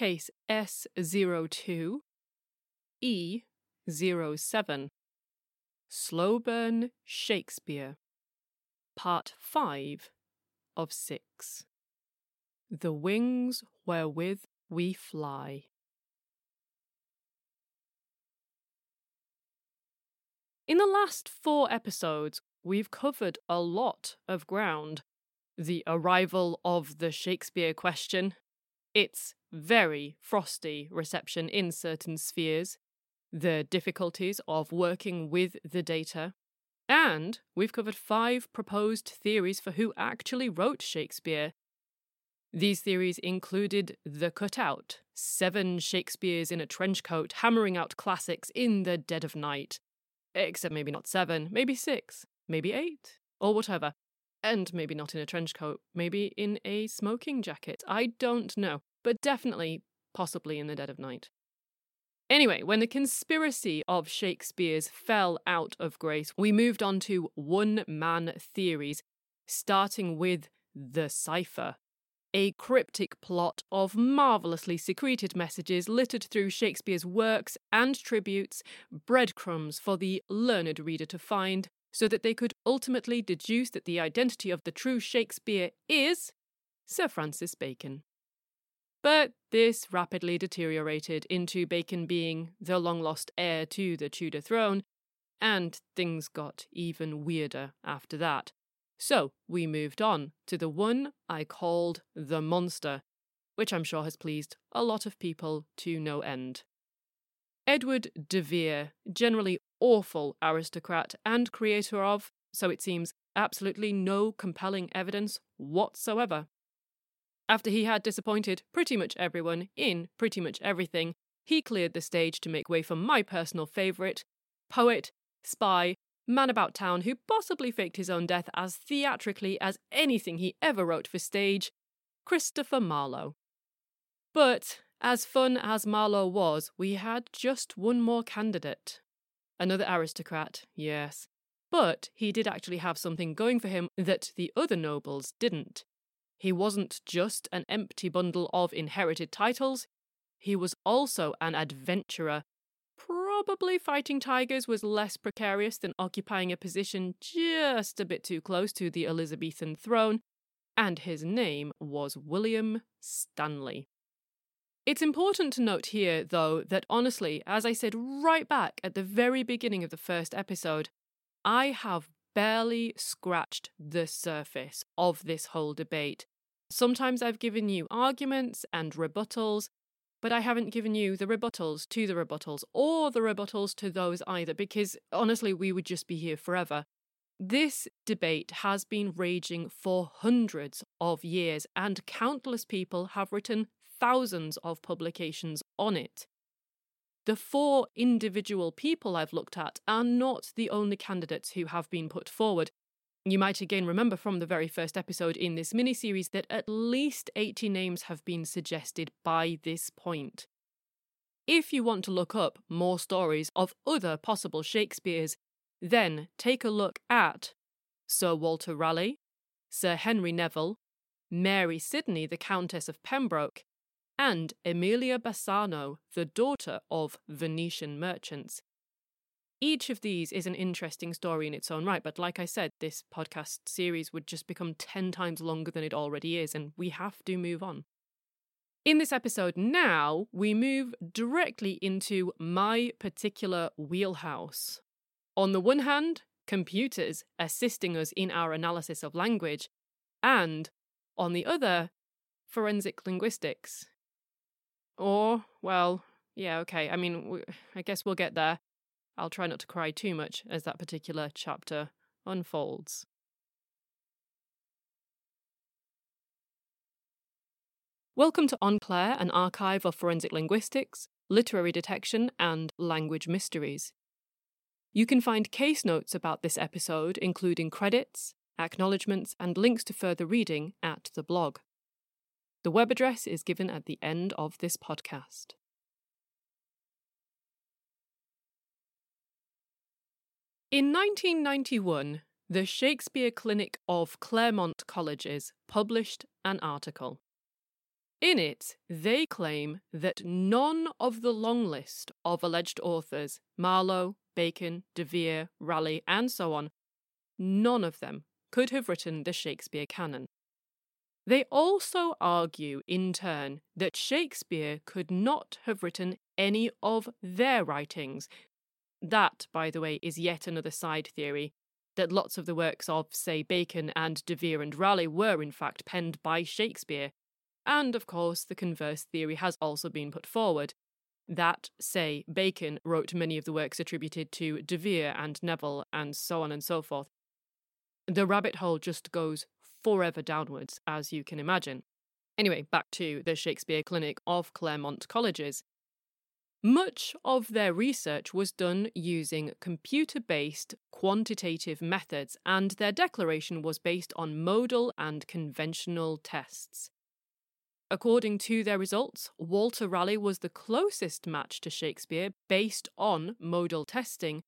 case S02, E07, Slowburn Shakespeare, Part 5 of 6, The Wings Wherewith We Fly. In the last 4 episodes, we've covered a lot of ground. The arrival of the Shakespeare question, its very frosty reception in certain spheres, the difficulties of working with the data, and we've covered 5 proposed theories for who actually wrote Shakespeare. These theories included the cutout, 7 Shakespeares in a trench coat hammering out classics in the dead of night, except maybe not 7, maybe 6, maybe 8, or whatever. And maybe not in a trench coat, maybe in a smoking jacket. I don't know, but definitely, possibly in the dead of night. Anyway, when the conspiracy of Shakespeare's fell out of grace, we moved on to one-man theories, starting with the cipher, a cryptic plot of marvellously secreted messages littered through Shakespeare's works and tributes, breadcrumbs for the learned reader to find, so that they could ultimately deduce that the identity of the true Shakespeare is Sir Francis Bacon. But this rapidly deteriorated into Bacon being the long-lost heir to the Tudor throne, and things got even weirder after that. So we moved on to the one I called the monster, which I'm sure has pleased a lot of people to no end. Edward de Vere, generally awful aristocrat and creator of, so it seems, absolutely no compelling evidence whatsoever. After he had disappointed pretty much everyone in pretty much everything, he cleared the stage to make way for my personal favourite, poet, spy, man about town who possibly faked his own death as theatrically as anything he ever wrote for stage, Christopher Marlowe. But as fun as Marlowe was, we had just one more candidate. Another aristocrat, yes. But he did actually have something going for him that the other nobles didn't. He wasn't just an empty bundle of inherited titles. He was also an adventurer. Probably fighting tigers was less precarious than occupying a position just a bit too close to the Elizabethan throne, and his name was William Stanley. It's important to note here, though, that honestly, as I said right back at the very beginning of the first episode, I have barely scratched the surface of this whole debate. Sometimes I've given you arguments and rebuttals, but I haven't given you the rebuttals to the rebuttals or the rebuttals to those either, because honestly, we would just be here forever. This debate has been raging for hundreds of years, and countless people have written thousands of publications on it. The 4 individual people I've looked at are not the only candidates who have been put forward. You might again remember from the very first episode in this miniseries that at least 80 names have been suggested by this point. If you want to look up more stories of other possible Shakespeares, then take a look at Sir Walter Raleigh, Sir Henry Neville, Mary Sidney, the Countess of Pembroke, and Emilia Bassano, the daughter of Venetian merchants. Each of these is an interesting story in its own right, but like I said, this podcast series would just become 10 times longer than it already is, and we have to move on. In this episode now, we move directly into my particular wheelhouse. On the one hand, computers assisting us in our analysis of language, and on the other, forensic linguistics. Or, well, yeah, okay, I mean, I guess we'll get there. I'll try not to cry too much as that particular chapter unfolds. Welcome to En Clair, an archive of forensic linguistics, literary detection, and language mysteries. You can find case notes about this episode, including credits, acknowledgements, and links to further reading at the blog. The web address is given at the end of this podcast. In 1991, the Shakespeare Clinic of Claremont Colleges published an article. In it, they claim that none of the long list of alleged authors, Marlowe, Bacon, De Vere, Raleigh, and so on, none of them could have written the Shakespeare canon. They also argue, in turn, that Shakespeare could not have written any of their writings. That, by the way, is yet another side theory, that lots of the works of, say, Bacon and De Vere and Raleigh were, in fact, penned by Shakespeare. And, of course, the converse theory has also been put forward, that, say, Bacon wrote many of the works attributed to De Vere and Neville and so on and so forth. The rabbit hole just goes forever downwards, as you can imagine. Anyway, back to the Shakespeare Clinic of Claremont Colleges. Much of their research was done using computer-based quantitative methods, and their declaration was based on modal and conventional tests. According to their results, Walter Raleigh was the closest match to Shakespeare based on modal testing,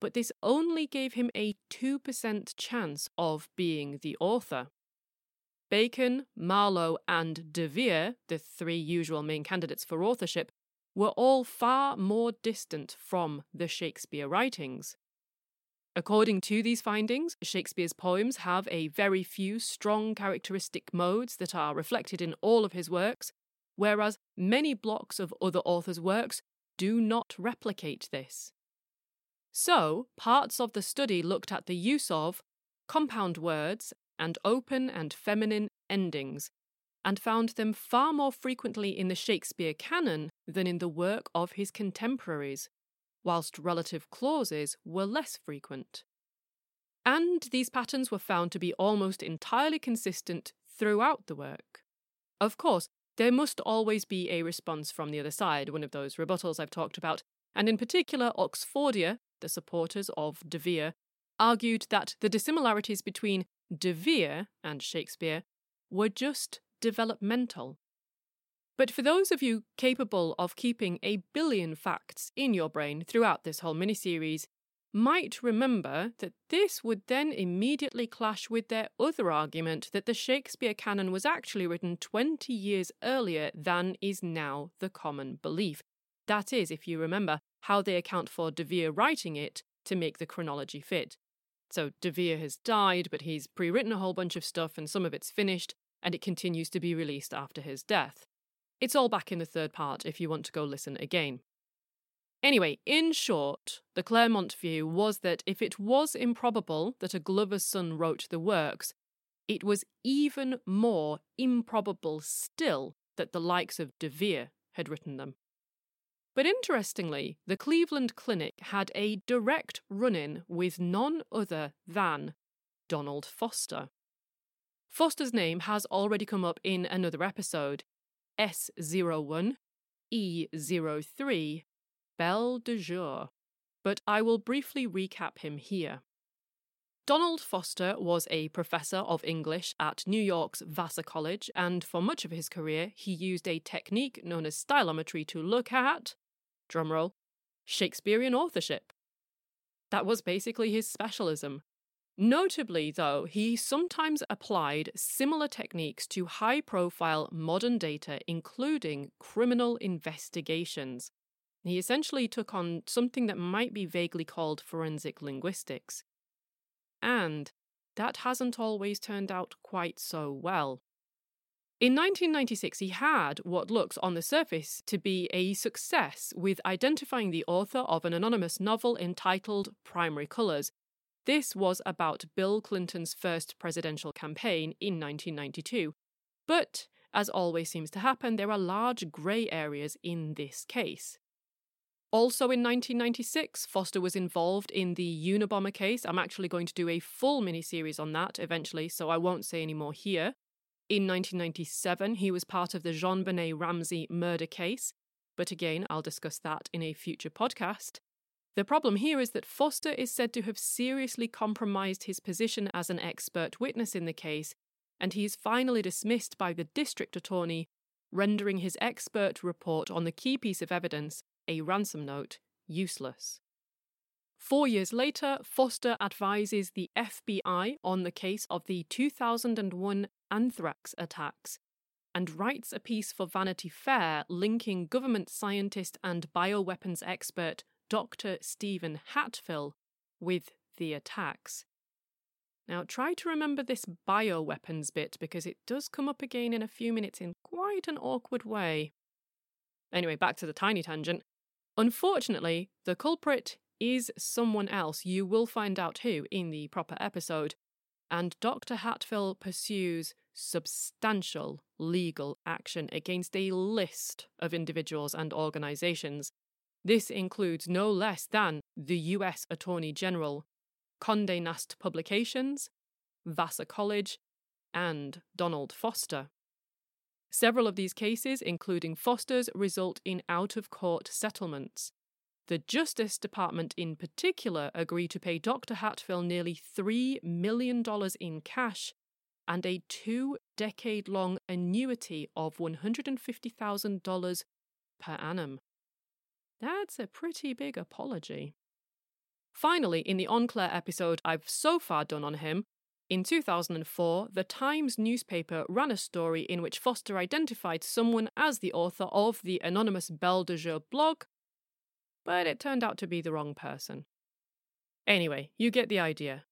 but this only gave him a 2% chance of being the author. Bacon, Marlowe, and De Vere, the three usual main candidates for authorship, were all far more distant from the Shakespeare writings. According to these findings, Shakespeare's poems have a very few strong characteristic modes that are reflected in all of his works, whereas many blocks of other authors' works do not replicate this. So, parts of the study looked at the use of compound words and open and feminine endings, and found them far more frequently in the Shakespeare canon than in the work of his contemporaries, whilst relative clauses were less frequent. And these patterns were found to be almost entirely consistent throughout the work. Of course, there must always be a response from the other side, one of those rebuttals I've talked about, and in particular Oxfordia, the supporters of De Vere, argued that the dissimilarities between De Vere and Shakespeare were just developmental. But for those of you capable of keeping a billion facts in your brain throughout this whole miniseries, might remember that this would then immediately clash with their other argument that the Shakespeare canon was actually written 20 years earlier than is now the common belief. That is, if you remember, how they account for De Vere writing it to make the chronology fit. So De Vere has died, but he's pre-written a whole bunch of stuff and some of it's finished, and it continues to be released after his death. It's all back in the third part if you want to go listen again. Anyway, in short, the Claremont view was that if it was improbable that a Glover's son wrote the works, it was even more improbable still that the likes of De Vere had written them. But interestingly, the Cleveland Clinic had a direct run-in with none other than Donald Foster. Foster's name has already come up in another episode. S01, E03, Belle de Jour, but I will briefly recap him here. Donald Foster was a professor of English at New York's Vassar College, and for much of his career he used a technique known as stylometry to look at, drumroll, Shakespearean authorship. That was basically his specialism. Notably, though, he sometimes applied similar techniques to high-profile modern data, including criminal investigations. He essentially took on something that might be vaguely called forensic linguistics. And that hasn't always turned out quite so well. In 1996, he had what looks on the surface to be a success with identifying the author of an anonymous novel entitled Primary Colors. This was about Bill Clinton's first presidential campaign in 1992. But, as always seems to happen, there are large grey areas in this case. Also in 1996, Foster was involved in the Unabomber case. I'm actually going to do a full miniseries on that eventually, so I won't say any more here. In 1997, he was part of the JonBenét Ramsey murder case. But again, I'll discuss that in a future podcast. The problem here is that Foster is said to have seriously compromised his position as an expert witness in the case, and he is finally dismissed by the district attorney, rendering his expert report on the key piece of evidence, a ransom note, useless. 4 years later, Foster advises the FBI on the case of the 2001 anthrax attacks. and writes a piece for Vanity Fair linking government scientist and bioweapons expert Dr. Stephen Hatfill with the attacks. Now, try to remember this bioweapons bit because it does come up again in a few minutes in quite an awkward way. Anyway, back to the tiny tangent. Unfortunately, the culprit is someone else. You will find out who in the proper episode. And Dr. Hatfill pursues substantial legal action against a list of individuals and organisations. This includes no less than the US Attorney General, Condé Nast Publications, Vassar College, and Donald Foster. Several of these cases, including Foster's, result in out-of-court settlements. The Justice Department in particular agreed to pay Dr. Hatfill nearly $3 million in cash and a 2-decade-long annuity of $150,000 per annum. That's a pretty big apology. Finally, in the En Clair episode I've so far done on him, in 2004, the Times newspaper ran a story in which Foster identified someone as the author of the anonymous Belle de Jour blog, but it turned out to be the wrong person. Anyway, you get the idea.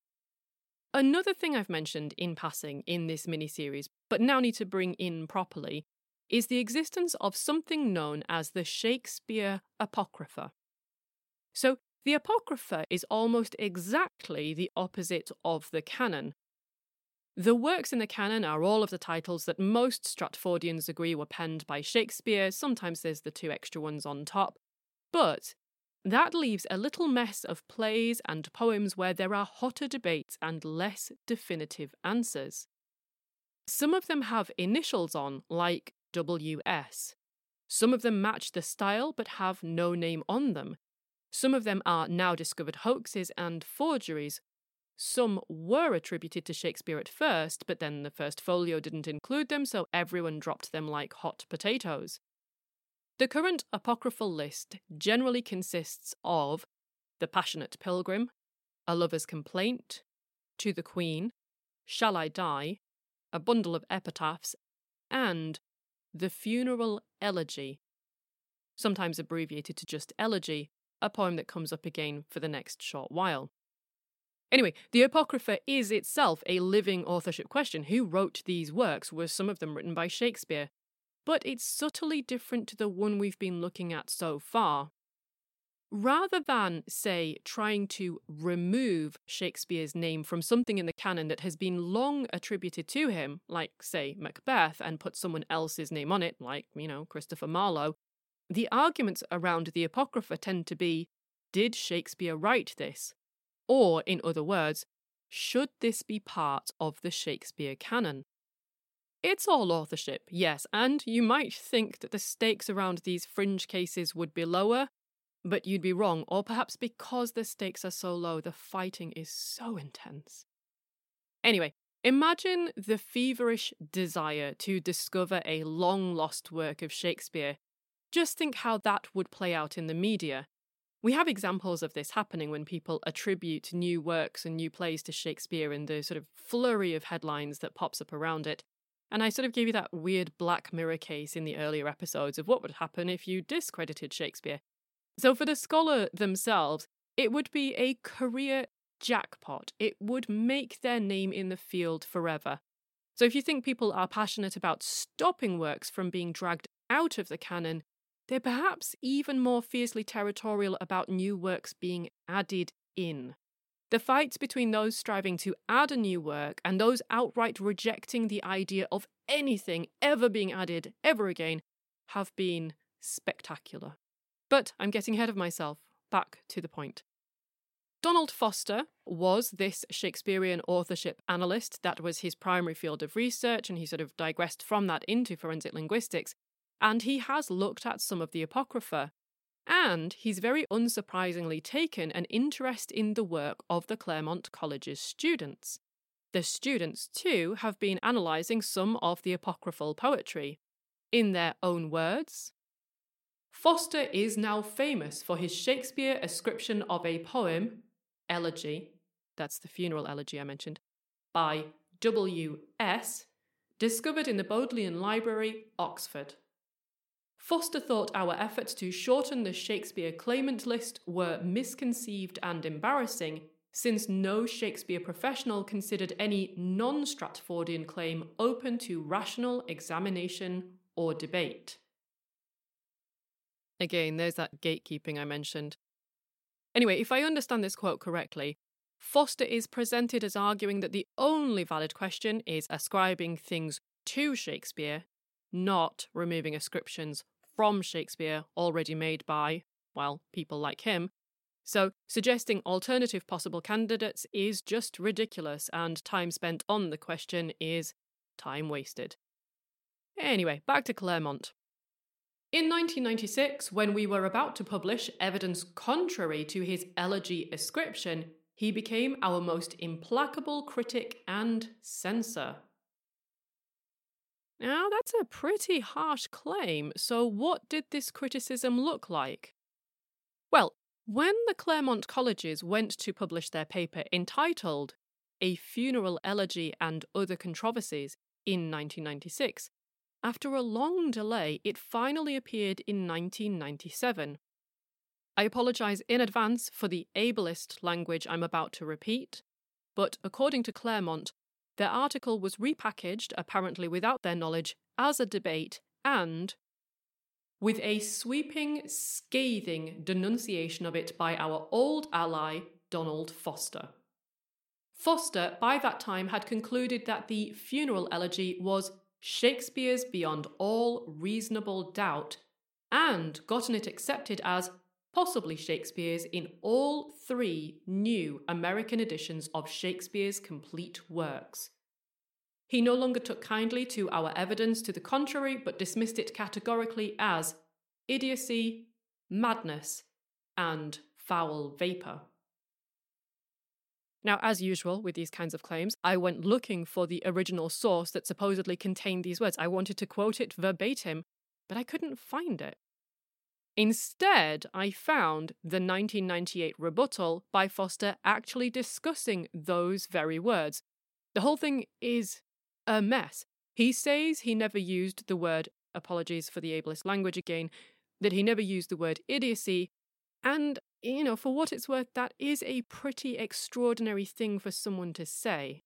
Another thing I've mentioned in passing in this miniseries, but now need to bring in properly, is the existence of something known as the Shakespeare Apocrypha. So, the Apocrypha is almost exactly the opposite of the canon. The works in the canon are all of the titles that most Stratfordians agree were penned by Shakespeare, sometimes there's the two extra ones on top, but that leaves a little mess of plays and poems where there are hotter debates and less definitive answers. Some of them have initials on, like WS. Some of them match the style but have no name on them. Some of them are now discovered hoaxes and forgeries. Some were attributed to Shakespeare at first, but then the First Folio didn't include them, so everyone dropped them like hot potatoes. The current apocryphal list generally consists of The Passionate Pilgrim, A Lover's Complaint, To the Queen, Shall I Die, a bundle of epitaphs, and The Funeral Elegy, sometimes abbreviated to just Elegy, a poem that comes up again for the next short while. Anyway, the Apocrypha is itself a living authorship question. Who wrote these works? Were some of them written by Shakespeare? But it's subtly different to the one we've been looking at so far. Rather than, say, trying to remove Shakespeare's name from something in the canon that has been long attributed to him, like, say, Macbeth, and put someone else's name on it, like, Christopher Marlowe, the arguments around the Apocrypha tend to be, did Shakespeare write this? Or, in other words, should this be part of the Shakespeare canon? It's all authorship, yes, and you might think that the stakes around these fringe cases would be lower, but you'd be wrong, or perhaps because the stakes are so low, the fighting is so intense. Anyway, imagine the feverish desire to discover a long-lost work of Shakespeare. Just think how that would play out in the media. We have examples of this happening when people attribute new works and new plays to Shakespeare and the sort of flurry of headlines that pops up around it. And I sort of gave you that weird Black Mirror case in the earlier episodes of what would happen if you discredited Shakespeare. So for the scholar themselves, it would be a career jackpot. It would make their name in the field forever. So if you think people are passionate about stopping works from being dragged out of the canon, they're perhaps even more fiercely territorial about new works being added in. The fights between those striving to add a new work and those outright rejecting the idea of anything ever being added ever again have been spectacular. But I'm getting ahead of myself. Back to the point. Donald Foster was this Shakespearean authorship analyst. That was his primary field of research, and he sort of digressed from that into forensic linguistics. And he has looked at some of the Apocrypha. And he's very unsurprisingly taken an interest in the work of the Claremont Colleges students. The students, too, have been analysing some of the apocryphal poetry. In their own words, Foster is now famous for his Shakespeare ascription of a poem, Elegy, that's the funeral elegy I mentioned, by W.S., discovered in the Bodleian Library, Oxford. Foster thought our efforts to shorten the Shakespeare claimant list were misconceived and embarrassing, since no Shakespeare professional considered any non-Stratfordian claim open to rational examination or debate. Again, there's that gatekeeping I mentioned. Anyway, if I understand this quote correctly, Foster is presented as arguing that the only valid question is ascribing things to Shakespeare, not removing ascriptions from Shakespeare already made by, well, people like him. So suggesting alternative possible candidates is just ridiculous, and time spent on the question is time wasted. Anyway, back to Claremont. In 1996, when we were about to publish evidence contrary to his elegy ascription, he became our most implacable critic and censor. Now, that's a pretty harsh claim, so what did this criticism look like? Well, when the Claremont Colleges went to publish their paper entitled A Funeral Elegy and Other Controversies in 1996, after a long delay, it finally appeared in 1997. I apologise in advance for the ableist language I'm about to repeat, but according to Claremont, their article was repackaged, apparently without their knowledge, as a debate and with a sweeping, scathing denunciation of it by our old ally, Donald Foster. Foster, by that time, had concluded that the funeral elegy was Shakespeare's beyond all reasonable doubt, and gotten it accepted as possibly Shakespeare's in all three new American editions of Shakespeare's complete works. He no longer took kindly to our evidence to the contrary, but dismissed it categorically as idiocy, madness, and foul vapour. Now, as usual with these kinds of claims, I went looking for the original source that supposedly contained these words. I wanted to quote it verbatim, but I couldn't find it. Instead, I found the 1998 rebuttal by Foster actually discussing those very words. The whole thing is a mess. He says he never used the word, apologies for the ableist language again, that he never used the word idiocy, and you know, for what it's worth, that is a pretty extraordinary thing for someone to say.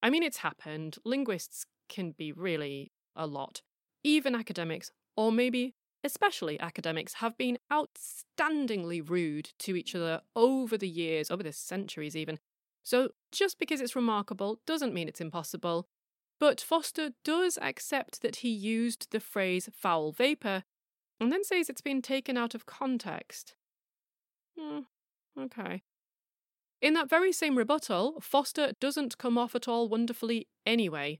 I mean, it's happened. Linguists can be really a lot. Even academics, or maybe especially academics, have been outstandingly rude to each other over the years, over the centuries even. So just because it's remarkable doesn't mean it's impossible. But Foster does accept that he used the phrase foul vapour, and then says it's been taken out of context. Okay. In that very same rebuttal, Foster doesn't come off at all wonderfully anyway.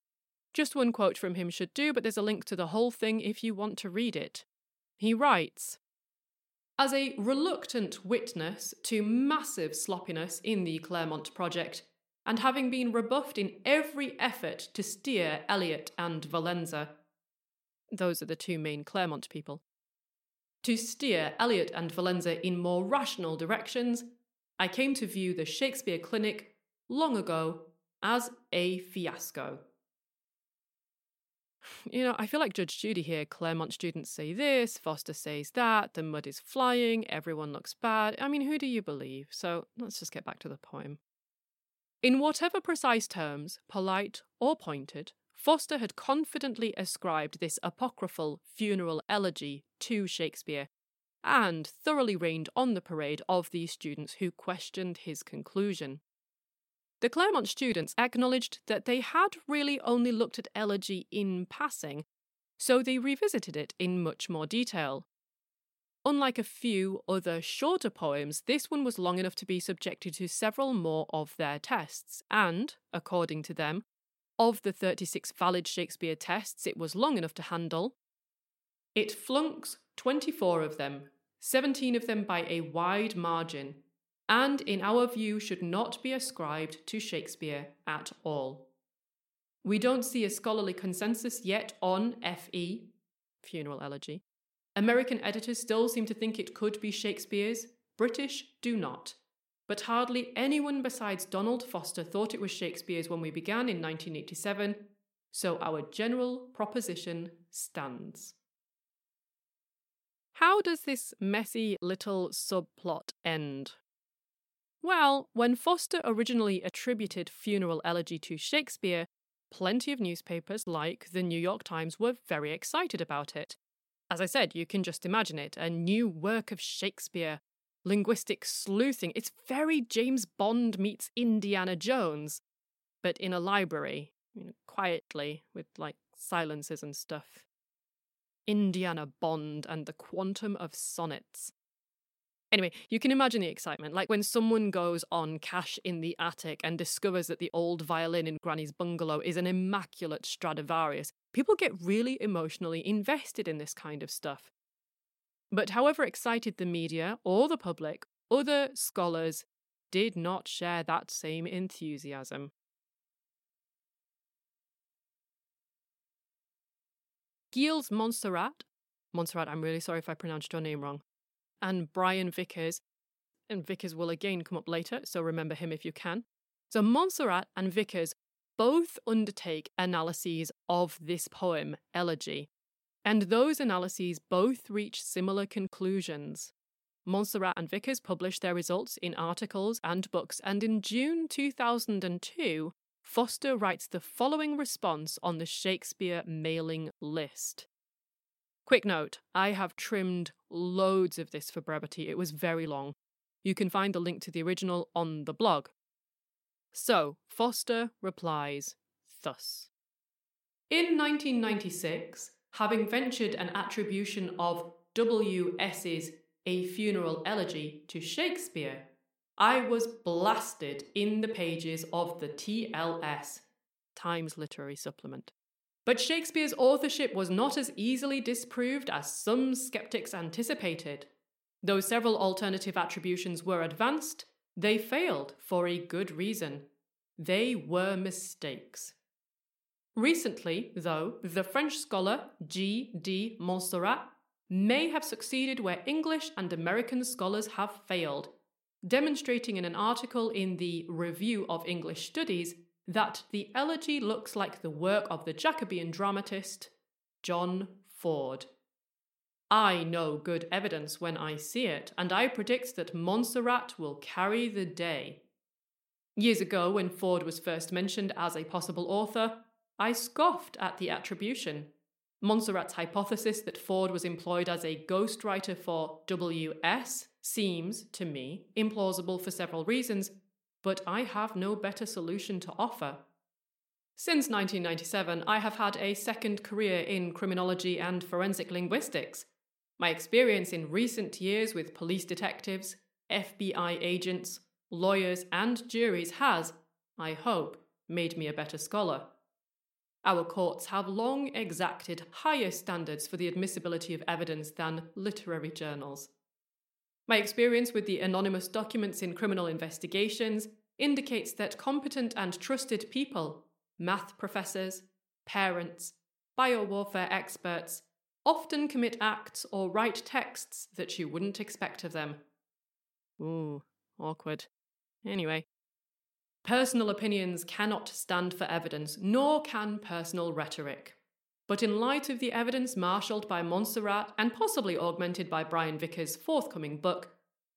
Just one quote from him should do, but there's a link to the whole thing if you want to read it. He writes, "As a reluctant witness to massive sloppiness in the Claremont project, and having been rebuffed in every effort to steer Eliot and Valenza," those are the two main Claremont people, "to steer Eliot and Valenza in more rational directions, I came to view the Shakespeare Clinic long ago as a fiasco." You know, I feel like Judge Judy here. Claremont students say this, Foster says that, the mud is flying, everyone looks bad. I mean, who do you believe? So let's just get back to the poem. "In whatever precise terms, polite or pointed, Foster had confidently ascribed this apocryphal funeral elegy to Shakespeare, and thoroughly rained on the parade of the students who questioned his conclusion. The Claremont students acknowledged that they had really only looked at elegy in passing, so they revisited it in much more detail. Unlike a few other shorter poems, this one was long enough to be subjected to several more of their tests, and, according to them, of the 36 valid Shakespeare tests it was long enough to handle. It flunks 24 of them, 17 of them by a wide margin, and in our view should not be ascribed to Shakespeare at all. We don't see a scholarly consensus yet on FE, funeral elegy. American editors still seem to think it could be Shakespeare's, British do not. But hardly anyone besides Donald Foster thought it was Shakespeare's when we began in 1987, So our general proposition stands. How does this messy little subplot end? Well, when Foster originally attributed Funeral Elegy to Shakespeare, plenty of newspapers like the New York Times were very excited about it. As I said, you can just imagine it, a new work of Shakespeare, linguistic sleuthing. It's very James Bond meets Indiana Jones, but in a library, you know, quietly, with like silences and stuff. Indiana Bond and the Quantum of Sonnets. Anyway, you can imagine the excitement, like when someone goes on Cash in the Attic and discovers that the old violin in Granny's bungalow is an immaculate Stradivarius. People get really emotionally invested in this kind of stuff. But however excited the media or the public, other scholars did not share that same enthusiasm. Gilles Monsarrat, I'm really sorry if I pronounced your name wrong, and Brian Vickers, and Vickers will again come up later, so remember him if you can. So Monsarrat and Vickers both undertake analyses of this poem, Elegy, and those analyses both reach similar conclusions. Monsarrat and Vickers published their results in articles and books, and in June 2002, Foster writes the following response on the Shakespeare mailing list. Quick note, I have trimmed loads of this for brevity. It was very long. You can find the link to the original on the blog. So, Foster replies thus. In 1996, having ventured an attribution of W.S.'s A Funeral Elegy to Shakespeare, I was blasted in the pages of the TLS, Times Literary Supplement. But Shakespeare's authorship was not as easily disproved as some skeptics anticipated. Though several alternative attributions were advanced, they failed for a good reason. They were mistakes. Recently, though, the French scholar G.D. Monsarrat may have succeeded where English and American scholars have failed, demonstrating in an article in the Review of English Studies that the elegy looks like the work of the Jacobean dramatist John Ford. I know good evidence when I see it, and I predict that Monsarrat will carry the day. Years ago, when Ford was first mentioned as a possible author, I scoffed at the attribution. Monsarrat's hypothesis that Ford was employed as a ghostwriter for W.S. seems, to me, implausible for several reasons, but I have no better solution to offer. Since 1997, I have had a second career in criminology and forensic linguistics. My experience in recent years with police detectives, FBI agents, lawyers, and juries has, I hope, made me a better scholar. Our courts have long exacted higher standards for the admissibility of evidence than literary journals. My experience with the anonymous documents in criminal investigations indicates that competent and trusted people, math professors, parents, biowarfare experts, often commit acts or write texts that you wouldn't expect of them. Ooh, awkward. Anyway. Personal opinions cannot stand for evidence, nor can personal rhetoric. But in light of the evidence marshalled by Monsarrat and possibly augmented by Brian Vickers' forthcoming book,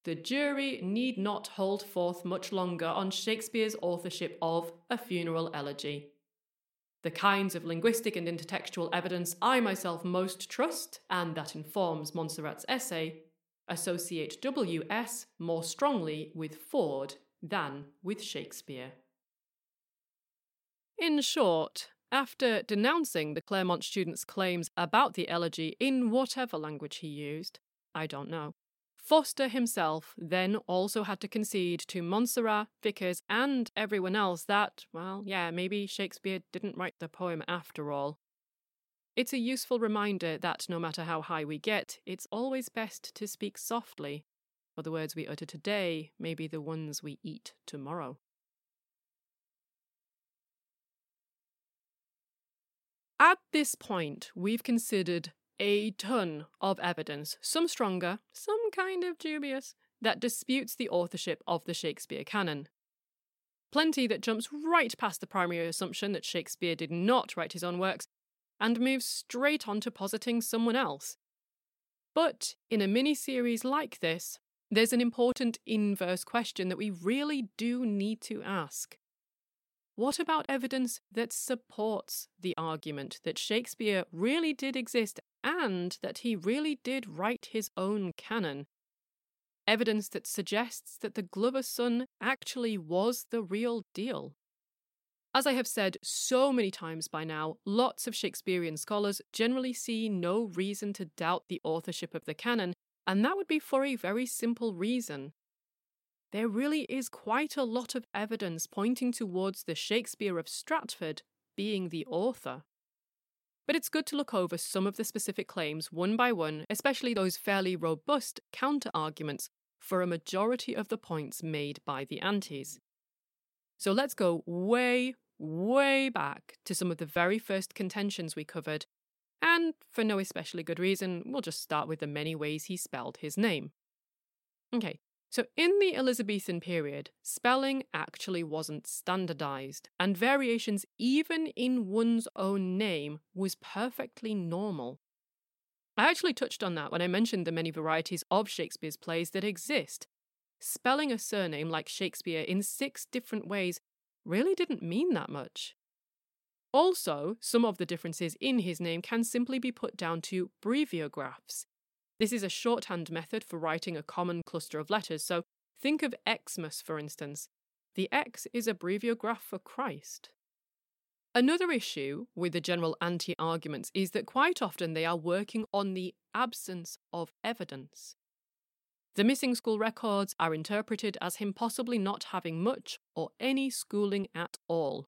the jury need not hold forth much longer on Shakespeare's authorship of A Funeral Elegy. The kinds of linguistic and intertextual evidence I myself most trust, and that informs Monsarrat's essay, associate W.S. more strongly with Ford than with Shakespeare. In short, after denouncing the Claremont student's claims about the elegy in whatever language he used, I don't know, Foster himself then also had to concede to Monsarrat, Vickers, and everyone else that, well, yeah, maybe Shakespeare didn't write the poem after all. It's a useful reminder that no matter how high we get, it's always best to speak softly, for the words we utter today may be the ones we eat tomorrow. At this point, we've considered a ton of evidence, some stronger, some kind of dubious, that disputes the authorship of the Shakespeare canon. plenty that jumps right past the primary assumption that Shakespeare did not write his own works and moves straight on to positing someone else. But in a mini-series like this, there's an important inverse question that we really do need to ask. What about evidence that supports the argument that Shakespeare really did exist and that he really did write his own canon? Evidence that suggests that the Glover son actually was the real deal. As I have said so many times by now, lots of Shakespearean scholars generally see no reason to doubt the authorship of the canon, and that would be for a very simple reason. There really is quite a lot of evidence pointing towards the Shakespeare of Stratford being the author. But it's good to look over some of the specific claims one by one, especially those fairly robust counter-arguments for a majority of the points made by the antis. So let's go way, way back to some of the very first contentions we covered, and for no especially good reason, we'll just start with the many ways he spelled his name. Okay. So in the Elizabethan period, spelling actually wasn't standardised, and variations even in one's own name was perfectly normal. I actually touched on that when I mentioned the many varieties of Shakespeare's plays that exist. Spelling a surname like Shakespeare in 6 different ways really didn't mean that much. Also, some of the differences in his name can simply be put down to breviographs. This is a shorthand method for writing a common cluster of letters, so think of Xmas, for instance. The X is a breviograph for Christ. Another issue with the general anti-arguments is that quite often they are working on the absence of evidence. The missing school records are interpreted as him possibly not having much or any schooling at all.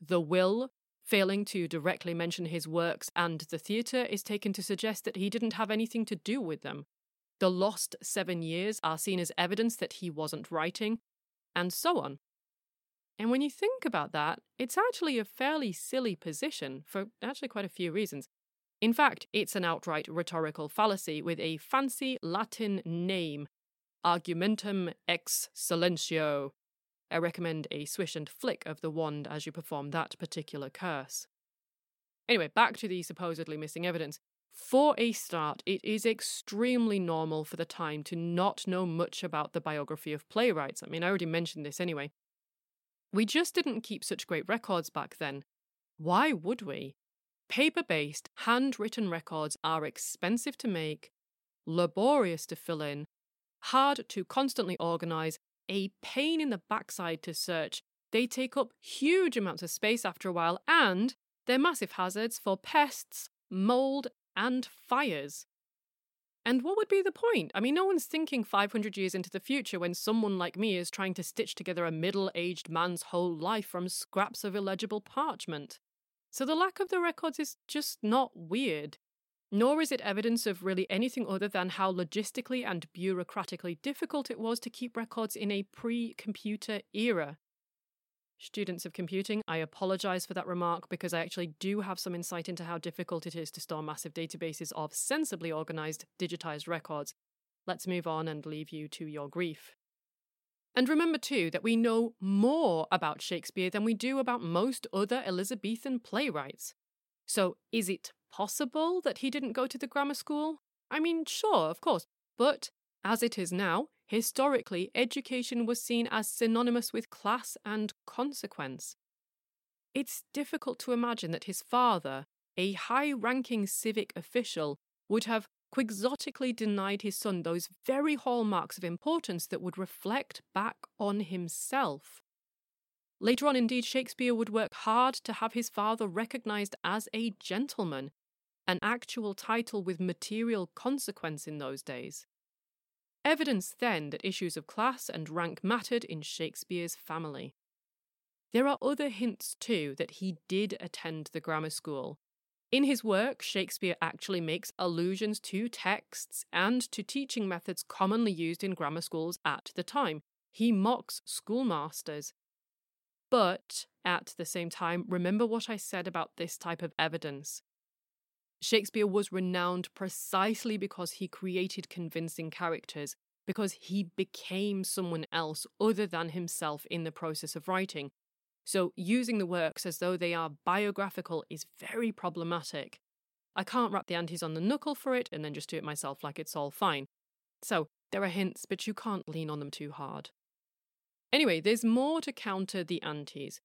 The will, failing to directly mention his works and the theatre, is taken to suggest that he didn't have anything to do with them. The lost 7 years are seen as evidence that he wasn't writing, and so on. And when you think about that, it's actually a fairly silly position for actually quite a few reasons. In fact, it's an outright rhetorical fallacy with a fancy Latin name, argumentum ex silentio. I recommend a swish and flick of the wand as you perform that particular curse. Anyway, back to the supposedly missing evidence. For a start, it is extremely normal for the time to not know much about the biography of playwrights. I mean, I already mentioned this anyway. We just didn't keep such great records back then. Why would we? Paper-based, handwritten records are expensive to make, laborious to fill in, hard to constantly organise, a pain in the backside to search. They take up huge amounts of space after a while, and they're massive hazards for pests, mould, and fires. And what would be the point? I mean, no one's thinking 500 years into the future when someone like me is trying to stitch together a middle-aged man's whole life from scraps of illegible parchment. So the lack of the records is just not weird. Nor is it evidence of really anything other than how logistically and bureaucratically difficult it was to keep records in a pre-computer era. Students of computing, I apologise for that remark because I actually do have some insight into how difficult it is to store massive databases of sensibly organised, digitised records. Let's move on and leave you to your grief. And remember too that we know more about Shakespeare than we do about most other Elizabethan playwrights. So is it possible that he didn't go to the grammar school? I mean, sure, of course, but as it is now, historically, education was seen as synonymous with class and consequence. It's difficult to imagine that his father, a high-ranking civic official, would have quixotically denied his son those very hallmarks of importance that would reflect back on himself. Later on, indeed, Shakespeare would work hard to have his father recognised as a gentleman, an actual title with material consequence in those days. Evidence then that issues of class and rank mattered in Shakespeare's family. There are other hints too that he did attend the grammar school. In his work, Shakespeare actually makes allusions to texts and to teaching methods commonly used in grammar schools at the time. He mocks schoolmasters. But, at the same time, remember what I said about this type of evidence. Shakespeare was renowned precisely because he created convincing characters, because he became someone else other than himself in the process of writing. So using the works as though they are biographical is very problematic. I can't wrap the antes on the knuckle for it and then just do it myself like it's all fine. So there are hints, but you can't lean on them too hard. Anyway, there's more to counter the antes.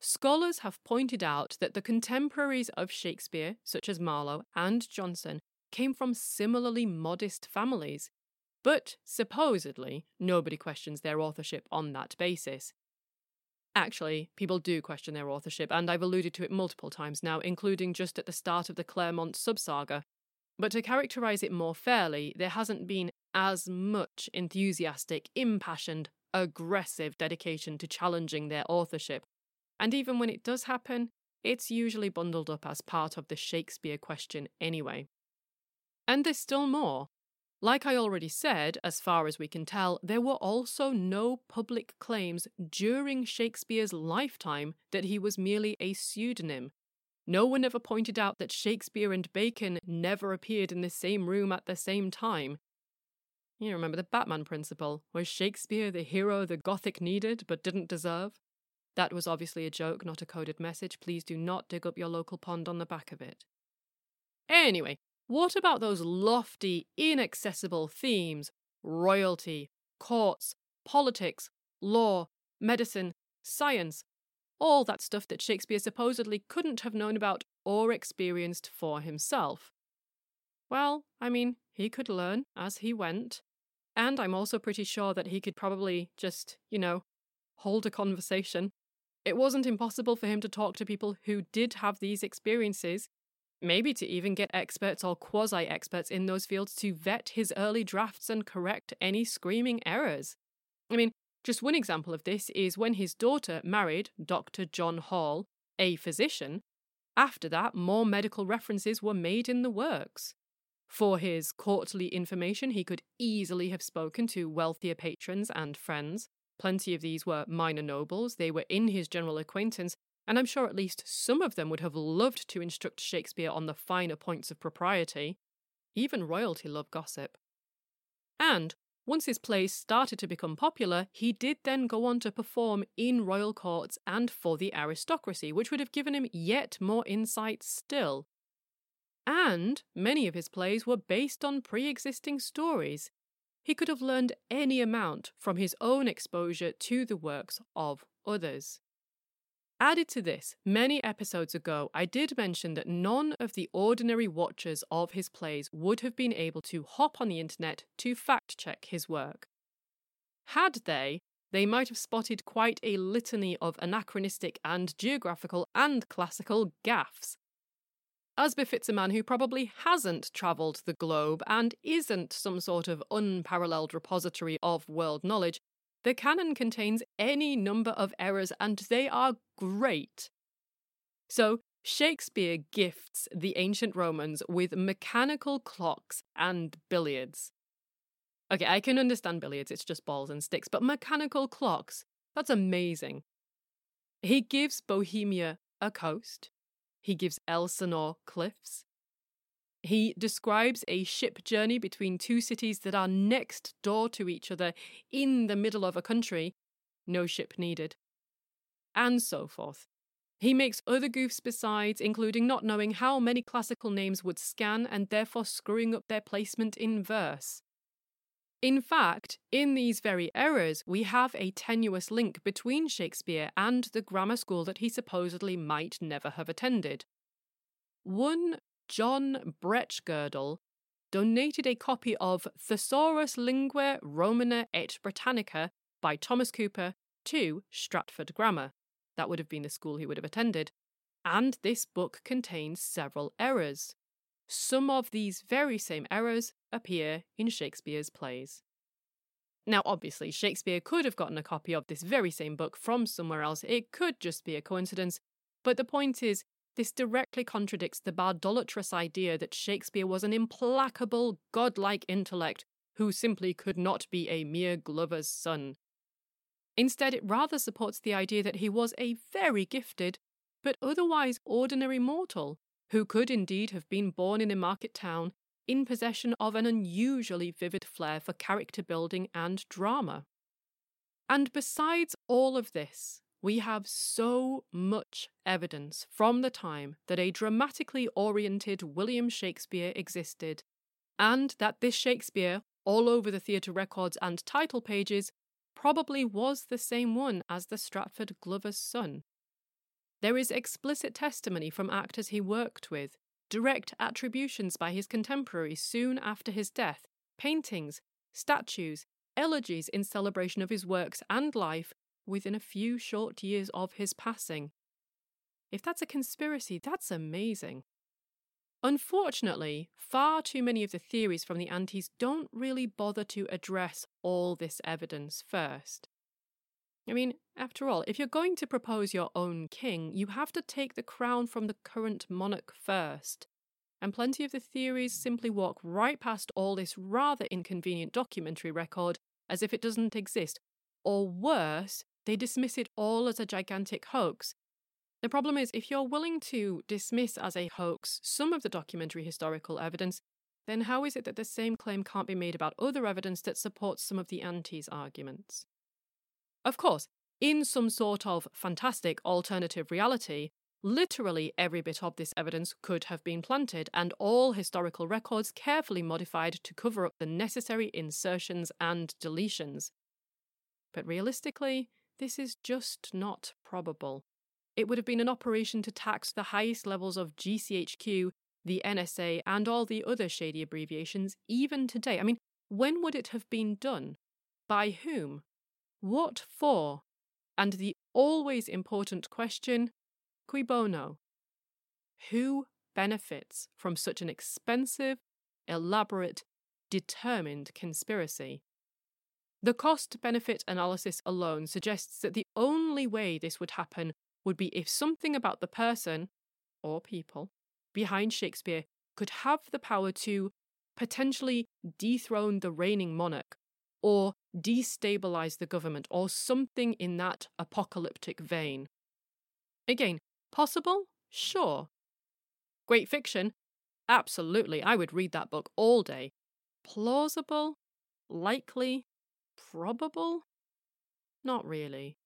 Scholars have pointed out that the contemporaries of Shakespeare, such as Marlowe and Johnson, came from similarly modest families, but supposedly nobody questions their authorship on that basis. Actually, people do question their authorship, and I've alluded to it multiple times now, including just at the start of the Claremont subsaga. But to characterise it more fairly, there hasn't been as much enthusiastic, impassioned, aggressive dedication to challenging their authorship. And even when it does happen, it's usually bundled up as part of the Shakespeare question anyway. And there's still more. Like I already said, as far as we can tell, there were also no public claims during Shakespeare's lifetime that he was merely a pseudonym. No one ever pointed out that Shakespeare and Bacon never appeared in the same room at the same time. You remember the Batman principle? Was Shakespeare the hero the Gothic needed but didn't deserve? That was obviously a joke, not a coded message. Please do not dig up your local pond on the back of it. Anyway. What about those lofty, inaccessible themes? Royalty, courts, politics, law, medicine, science, all that stuff that Shakespeare supposedly couldn't have known about or experienced for himself. Well, I mean, he could learn as he went. And I'm also pretty sure that he could probably just, hold a conversation. It wasn't impossible for him to talk to people who did have these experiences. Maybe to even get experts or quasi-experts in those fields to vet his early drafts and correct any screaming errors. I mean, just one example of this is when his daughter married Dr. John Hall, a physician. After that, more medical references were made in the works. For his courtly information, he could easily have spoken to wealthier patrons and friends. Plenty of these were minor nobles. They were in his general acquaintance, and I'm sure at least some of them would have loved to instruct Shakespeare on the finer points of propriety. Even royalty loved gossip. And once his plays started to become popular, he did then go on to perform in royal courts and for the aristocracy, which would have given him yet more insight still. And many of his plays were based on pre-existing stories. He could have learned any amount from his own exposure to the works of others. Added to this, many episodes ago, I did mention that none of the ordinary watchers of his plays would have been able to hop on the internet to fact-check his work. Had they might have spotted quite a litany of anachronistic and geographical and classical gaffes. As befits a man who probably hasn't travelled the globe and isn't some sort of unparalleled repository of world knowledge, the canon contains any number of errors, and they are great. So, Shakespeare gifts the ancient Romans with mechanical clocks and billiards. Okay, I can understand billiards, it's just balls and sticks, but mechanical clocks, that's amazing. He gives Bohemia a coast. He gives Elsinore cliffs. He describes a ship journey between two cities that are next door to each other in the middle of a country, no ship needed, and so forth. He makes other goofs besides, including not knowing how many classical names would scan and therefore screwing up their placement in verse. In fact, in these very errors, we have a tenuous link between Shakespeare and the grammar school that he supposedly might never have attended. One John Bretchgirdle donated a copy of Thesaurus Linguae Romana et Britannica by Thomas Cooper to Stratford Grammar. That would have been the school he would have attended. And this book contains several errors. Some of these very same errors appear in Shakespeare's plays. Now, obviously, Shakespeare could have gotten a copy of this very same book from somewhere else. It could just be a coincidence. But the point is, this directly contradicts the bardolatrous idea that Shakespeare was an implacable, godlike intellect who simply could not be a mere glover's son. Instead, it rather supports the idea that he was a very gifted, but otherwise ordinary mortal, who could indeed have been born in a market town, in possession of an unusually vivid flair for character building and drama. And besides all of this, we have so much evidence from the time that a dramatically oriented William Shakespeare existed, and that this Shakespeare, all over the theatre records and title pages, probably was the same one as the Stratford Glover's son. There is explicit testimony from actors he worked with, direct attributions by his contemporaries soon after his death, paintings, statues, elegies in celebration of his works and life within a few short years of his passing. If that's a conspiracy, that's amazing. Unfortunately, far too many of the theories from the antis don't really bother to address all this evidence first. I mean, after all, if you're going to propose your own king, you have to take the crown from the current monarch first. And plenty of the theories simply walk right past all this rather inconvenient documentary record as if it doesn't exist. Or worse, they dismiss it all as a gigantic hoax. The problem is, if you're willing to dismiss as a hoax some of the documentary historical evidence, then how is it that the same claim can't be made about other evidence that supports some of the antis arguments? Of course, in some sort of fantastic alternative reality, literally every bit of this evidence could have been planted and all historical records carefully modified to cover up the necessary insertions and deletions. But realistically, this is just not probable. It would have been an operation to tax the highest levels of GCHQ, the NSA, and all the other shady abbreviations, even today. I mean, when would it have been done? By whom? What for? And the always important question, cui bono? Who benefits from such an expensive, elaborate, determined conspiracy? The cost-benefit analysis alone suggests that the only way this would happen would be if something about the person, or people, behind Shakespeare could have the power to potentially dethrone the reigning monarch, or destabilise the government, or something in that apocalyptic vein. Again, possible? Sure. Great fiction? Absolutely, I would read that book all day. Plausible? Likely? Probable? Not really.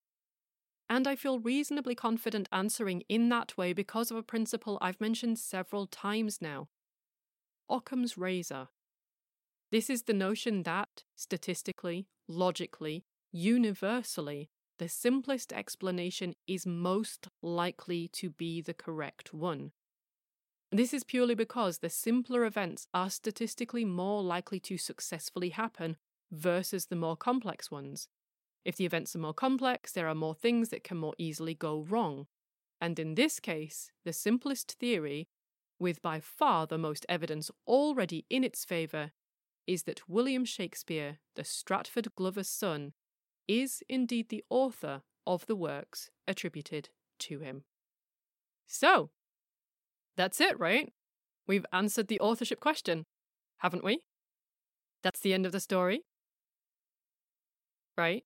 And I feel reasonably confident answering in that way because of a principle I've mentioned several times now. Occam's razor. This is the notion that, statistically, logically, universally, the simplest explanation is most likely to be the correct one. This is purely because the simpler events are statistically more likely to successfully happen versus the more complex ones. If the events are more complex, there are more things that can more easily go wrong. And in this case, the simplest theory, with by far the most evidence already in its favour, is that William Shakespeare, the Stratford Glover's son, is indeed the author of the works attributed to him. So, that's it, right? We've answered the authorship question, haven't we? That's the end of the story, right?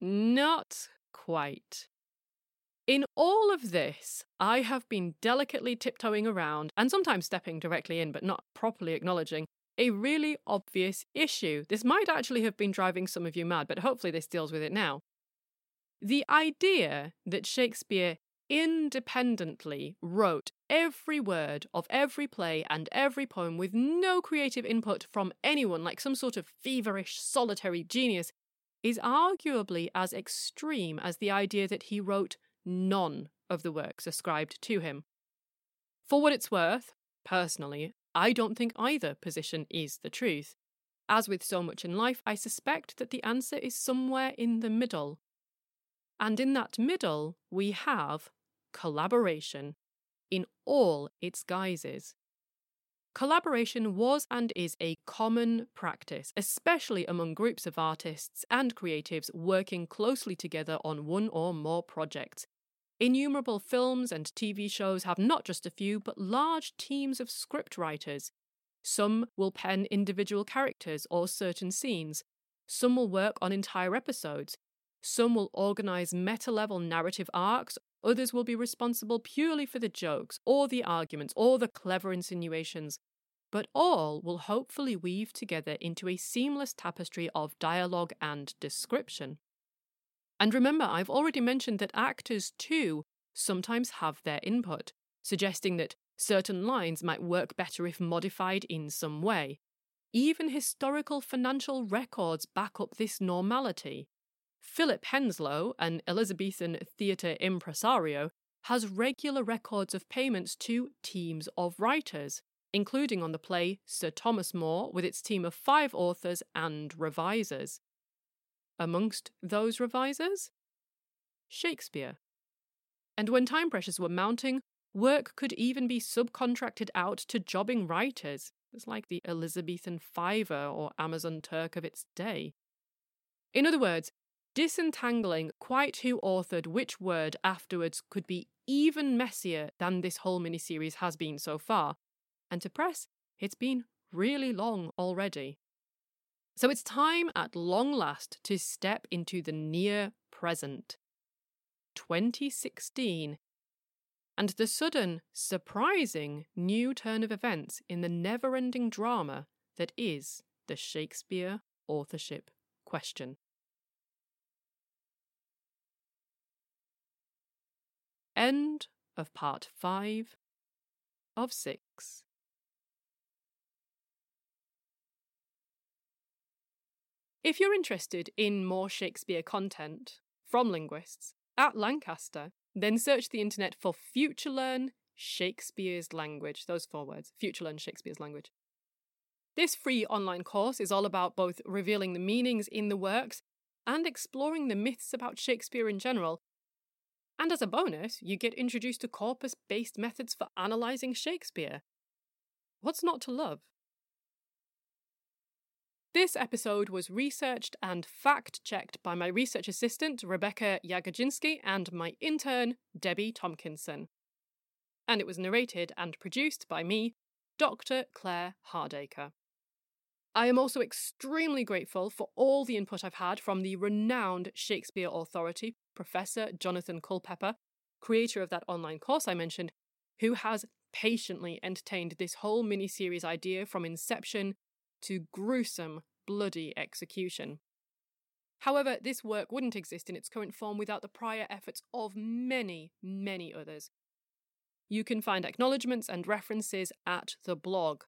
Not quite. In all of this, I have been delicately tiptoeing around, and sometimes stepping directly in but not properly acknowledging, a really obvious issue. This might actually have been driving some of you mad, but hopefully this deals with it now. The idea that Shakespeare independently wrote every word of every play and every poem with no creative input from anyone, like some sort of feverish, solitary genius, is arguably as extreme as the idea that he wrote none of the works ascribed to him. For what it's worth, personally, I don't think either position is the truth. As with so much in life, I suspect that the answer is somewhere in the middle. And in that middle, we have collaboration in all its guises. Collaboration was and is a common practice, especially among groups of artists and creatives working closely together on one or more projects. Innumerable films and TV shows have not just a few, but large teams of scriptwriters. Some will pen individual characters or certain scenes. Some will work on entire episodes. Some will organise meta-level narrative arcs. Others will be responsible purely for the jokes, or the arguments, or the clever insinuations. But all will hopefully weave together into a seamless tapestry of dialogue and description. And remember, I've already mentioned that actors, too, sometimes have their input, suggesting that certain lines might work better if modified in some way. Even historical financial records back up this normality. Philip Henslowe, an Elizabethan theatre impresario, has regular records of payments to teams of writers, including on the play Sir Thomas More with its team of 5 authors and revisers. Amongst those revisers? Shakespeare. And when time pressures were mounting, work could even be subcontracted out to jobbing writers. It's like the Elizabethan Fiver or Amazon Turk of its day. In other words, disentangling quite who authored which word afterwards could be even messier than this whole miniseries has been so far. And to press, it's been really long already. So it's time at long last to step into the near present. 2016. And the sudden, surprising new turn of events in the never-ending drama that is the Shakespeare authorship question. End of part 5 of 6. If you're interested in more Shakespeare content from linguists at Lancaster, then search the internet for FutureLearn Shakespeare's Language. Those 4 words, FutureLearn Shakespeare's Language. This free online course is all about both revealing the meanings in the works and exploring the myths about Shakespeare in general. And as a bonus, you get introduced to corpus-based methods for analysing Shakespeare. What's not to love? This episode was researched and fact-checked by my research assistant, Rebecca Jagodzinski, and my intern, Debbie Tomkinson. And it was narrated and produced by me, Dr. Claire Hardacre. I am also extremely grateful for all the input I've had from the renowned Shakespeare authority, Professor Jonathan Culpepper, creator of that online course I mentioned, who has patiently entertained this whole mini-series idea from inception to gruesome, bloody execution. However, this work wouldn't exist in its current form without the prior efforts of many, many others. You can find acknowledgements and references at the blog.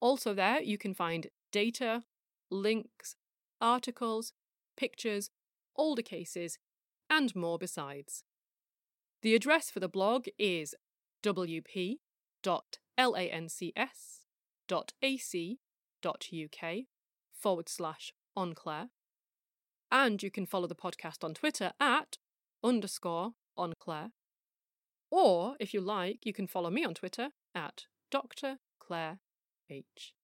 Also there, you can find data, links, articles, pictures, older cases, and more besides. The address for the blog is wp.lancs.ac.uk/enclair, and you can follow the podcast on Twitter at _enclair, or if you like, you can follow me on Twitter at Dr. Claire H.